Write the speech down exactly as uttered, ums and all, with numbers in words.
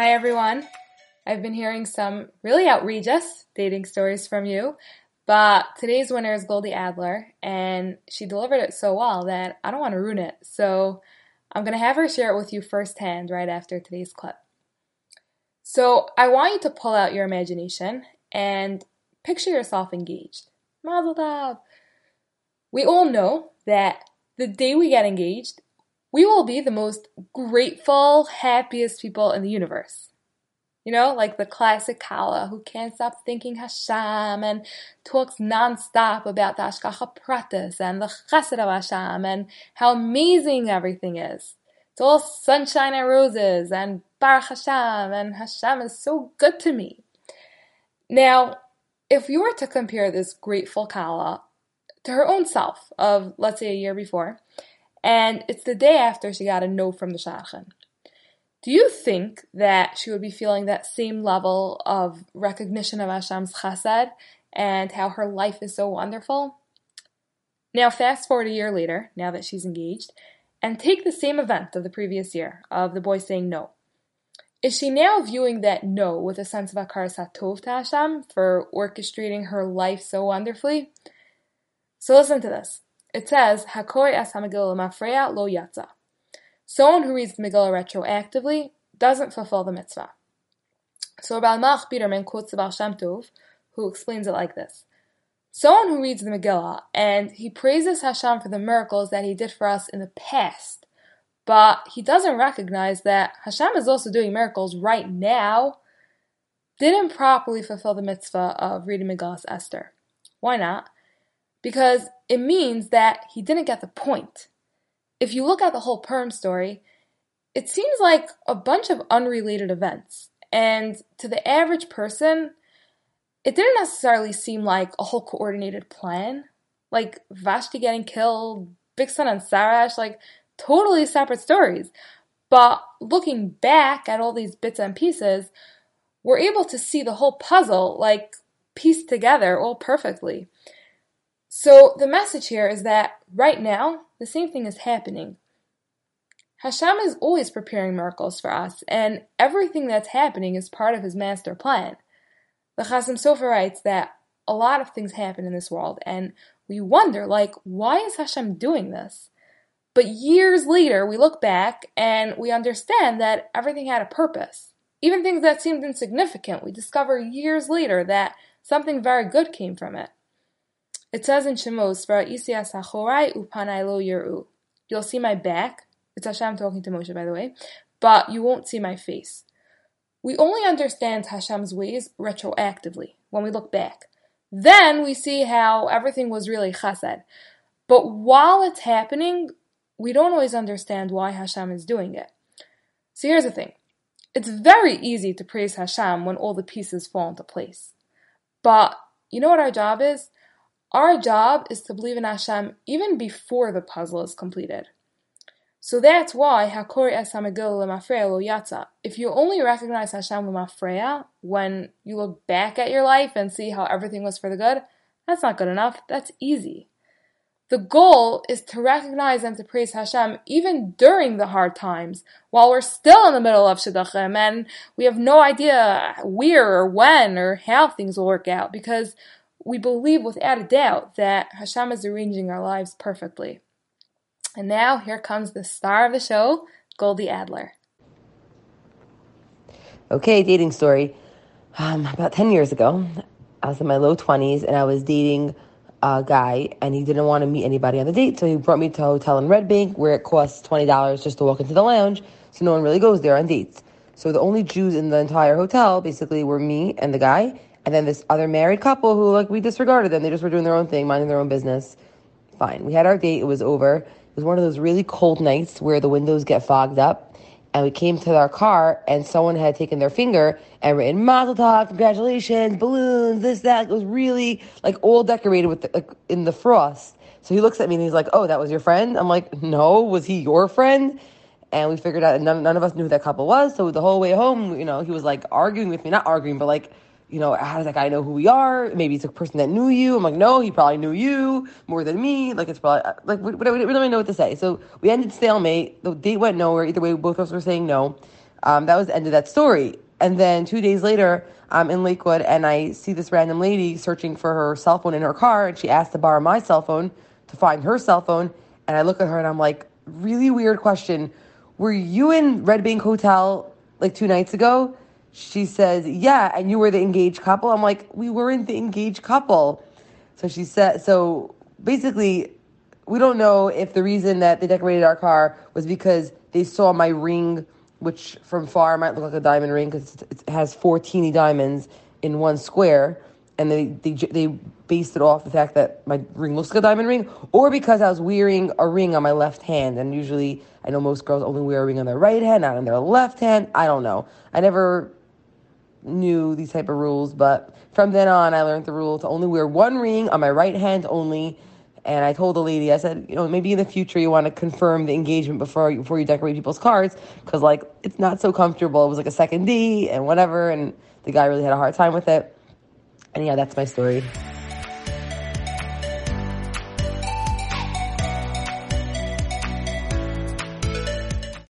Hi, everyone. I've been hearing some really outrageous dating stories from you, but today's winner is Goldie Adler, and she delivered it so well that I don't want to ruin it, so I'm going to have her share it with you firsthand right after today's clip. So I want you to pull out your imagination and picture yourself engaged. Mazel tov. We all know that the day we get engaged, we will be the most grateful, happiest people in the universe. You know, like the classic Kala who can't stop thanking Hashem and talks nonstop about the Ashkacha Pratis and the Chesed of Hashem and how amazing everything is. It's all sunshine and roses and Baruch Hashem and Hashem is so good to me. Now, if you were to compare this grateful Kala to her own self of, let's say, a year before, and it's the day after she got a no from the shachan, do you think that she would be feeling that same level of recognition of Hashem's chasad and how her life is so wonderful? Now fast forward a year later, now that she's engaged, and take the same event of the previous year, of the boy saying no. Is she now viewing that no with a sense of akaras hatov to Hashem for orchestrating her life so wonderfully? So listen to this. It says, Hakori es HaMegillah mafreya lo Yatza. Someone who reads the Megillah retroactively doesn't fulfill the mitzvah. So Bal quotes the Bal Shem Tov, who explains it like this. Someone who reads the Megillah and he praises Hashem for the miracles that he did for us in the past, but he doesn't recognize that Hashem is also doing miracles right now, didn't properly fulfill the mitzvah of reading Megillah's Esther. Why not? Because it means that he didn't get the point. If you look at the whole Perm story, it seems like a bunch of unrelated events. And to the average person, it didn't necessarily seem like a whole coordinated plan. Like Vashti getting killed, Bixen and Sarash, like totally separate stories. But looking back at all these bits and pieces, we're able to see the whole puzzle like pieced together all perfectly. So the message here is that right now, the same thing is happening. Hashem is always preparing miracles for us, and everything that's happening is part of his master plan. The Chasam Sofer writes that a lot of things happen in this world, and we wonder, like, why is Hashem doing this? But years later, we look back, and we understand that everything had a purpose. Even things that seemed insignificant, we discover years later that something very good came from it. It says in Shemos, you'll see my back, it's Hashem talking to Moshe by the way, but you won't see my face. We only understand Hashem's ways retroactively, when we look back. Then we see how everything was really chesed. But while it's happening, we don't always understand why Hashem is doing it. So here's the thing, it's very easy to praise Hashem when all the pieces fall into place. But you know what our job is? Our job is to believe in Hashem even before the puzzle is completed. So that's why Hakori es HaMegillah mafreya lo Yatza. If you only recognize Hashem lemafreya when you look back at your life and see how everything was for the good, that's not good enough. That's easy. The goal is to recognize and to praise Hashem even during the hard times, while we're still in the middle of shidduchim and we have no idea where or when or how things will work out, because we believe without a doubt that Hashem is arranging our lives perfectly. And now, here comes the star of the show, Goldie Adler. Okay, dating story. Um, about ten years ago, I was in my low twenties, and I was dating a guy, and he didn't want to meet anybody on the date, so he brought me to a hotel in Red Bank, where it costs twenty dollars just to walk into the lounge, so no one really goes there on dates. So the only Jews in the entire hotel, basically, were me and the guy, and then this other married couple who, like, we disregarded them. They just were doing their own thing, minding their own business. Fine. We had our date. It was over. It was one of those really cold nights where the windows get fogged up. And we came to our car, and someone had taken their finger and written, Mazel Tov, congratulations, balloons, this, that. It was really, like, all decorated with the, like, in the frost. So he looks at me, and he's like, oh, that was your friend? I'm like, no, was he your friend? And we figured out that none, none of us knew who that couple was. So the whole way home, you know, he was, like, arguing with me. Not arguing, but, like, you know, how does that guy know who we are? Maybe it's a person that knew you. I'm like, no, he probably knew you more than me. Like, it's probably, like, we, we don't really know what to say. So we ended stalemate. The date went nowhere. Either way, both of us were saying no. Um, that was the end of that story. And then two days later, I'm in Lakewood, and I see this random lady searching for her cell phone in her car, and she asked to borrow my cell phone to find her cell phone. And I look at her, and I'm like, really weird question. Were you in Red Bank Hotel like two nights ago? She says, yeah, and you were the engaged couple? I'm like, we weren't the engaged couple. So she said, so basically, we don't know if the reason that they decorated our car was because they saw my ring, which from far might look like a diamond ring because it has four teeny diamonds in one square, and they, they they based it off the fact that my ring looks like a diamond ring, or because I was wearing a ring on my left hand, and usually I know most girls only wear a ring on their right hand, not on their left hand. I don't know. I never knew these type of rules, but from then on, I learned the rule to only wear one ring on my right hand only. And I told the lady, I said, you know, maybe in the future you want to confirm the engagement before before you decorate people's cards, because, like, it's not so comfortable. It was like a second D and whatever, and the guy really had a hard time with it. And, yeah, that's my story.